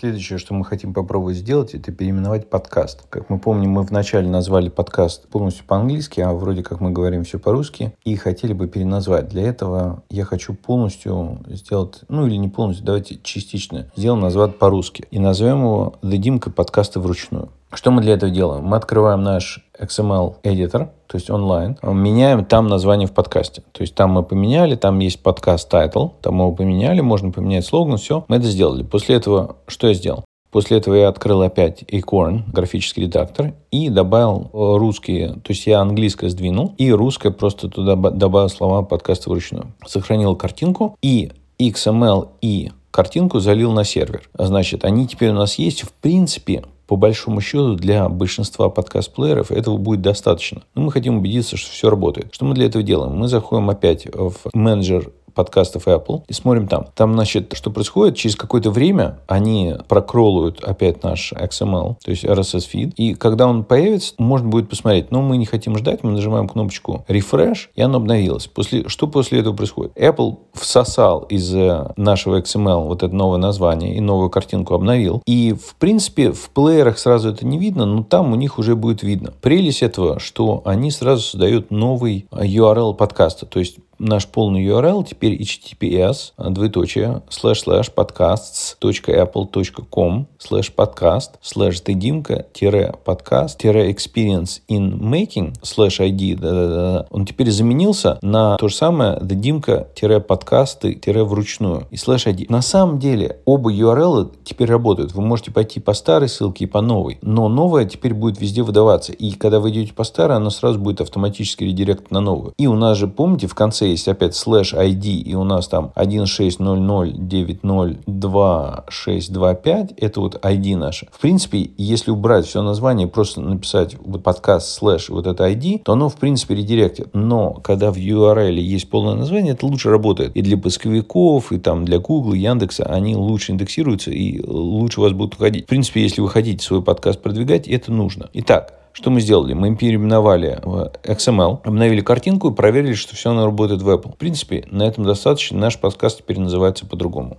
Следующее, что мы хотим попробовать сделать, это переименовать подкаст. Как мы помним, мы вначале назвали подкаст полностью по-английски, а вроде как мы говорим все по-русски, и хотели бы переназвать. Для этого я хочу полностью сделать, ну или не полностью, давайте частично сделаем назвать по-русски. И назовем его «Димка подкасты вручную». Что мы для этого делаем? Мы открываем наш XML-эдитор, то есть онлайн, меняем там название в подкасте. То есть там мы поменяли, там есть подкаст title, там мы его поменяли, можно поменять слоган, все, мы это сделали. После этого что я сделал? После этого я открыл опять Acorn, графический редактор, и добавил русские, то есть я английское сдвинул, и русское просто туда добавил слова подкаста вручную. Сохранил картинку, и XML, и картинку залил на сервер. Значит, они теперь у нас есть, в принципе. По большому счету, для большинства подкаст-плееров этого будет достаточно. Но мы хотим убедиться, что все работает. Что мы для этого делаем? Мы заходим опять в менеджер подкастов Apple и смотрим там. Там, значит, что происходит? Через какое-то время они прокроллуют опять наш XML, то есть RSS feed. И когда он появится, можно будет посмотреть. Но мы не хотим ждать. Мы нажимаем кнопочку Refresh, и оно обновилось. Что после этого происходит? Apple всосал из нашего XML вот это новое название и новую картинку обновил. И, в принципе, в плеерах сразу это не видно, но там у них уже будет видно. Прелесть этого, что они сразу создают новый URL подкаста. То есть наш полный URL теперь https://podcasts.apple.com/podcast/thedimka-podcast-experience-in-making/id. Он теперь заменился на то же самое thedimka-podcasты-вручную и /id. На самом деле оба URL теперь работают. Вы можете пойти по старой ссылке и по новой. Но новая теперь будет везде выдаваться. И когда вы идете по старой, она сразу будет автоматически редирект на новую. И у нас же, помните, в конце есть опять /id, и у нас там 16009022625, это вот ID наше. В принципе, если убрать все название, просто написать вот подкаст / вот это ID, то оно в принципе редиректит. Но когда в URL есть полное название, это лучше работает. И для поисковиков, и там для Google, Яндекса, они лучше индексируются и лучше у вас будут уходить. В принципе, если вы хотите свой подкаст продвигать, это нужно. Итак, что мы сделали? Мы переименовали в XML, обновили картинку и проверили, что все оно работает в Apple. В принципе, на этом достаточно. Наш подкаст теперь называется по-другому.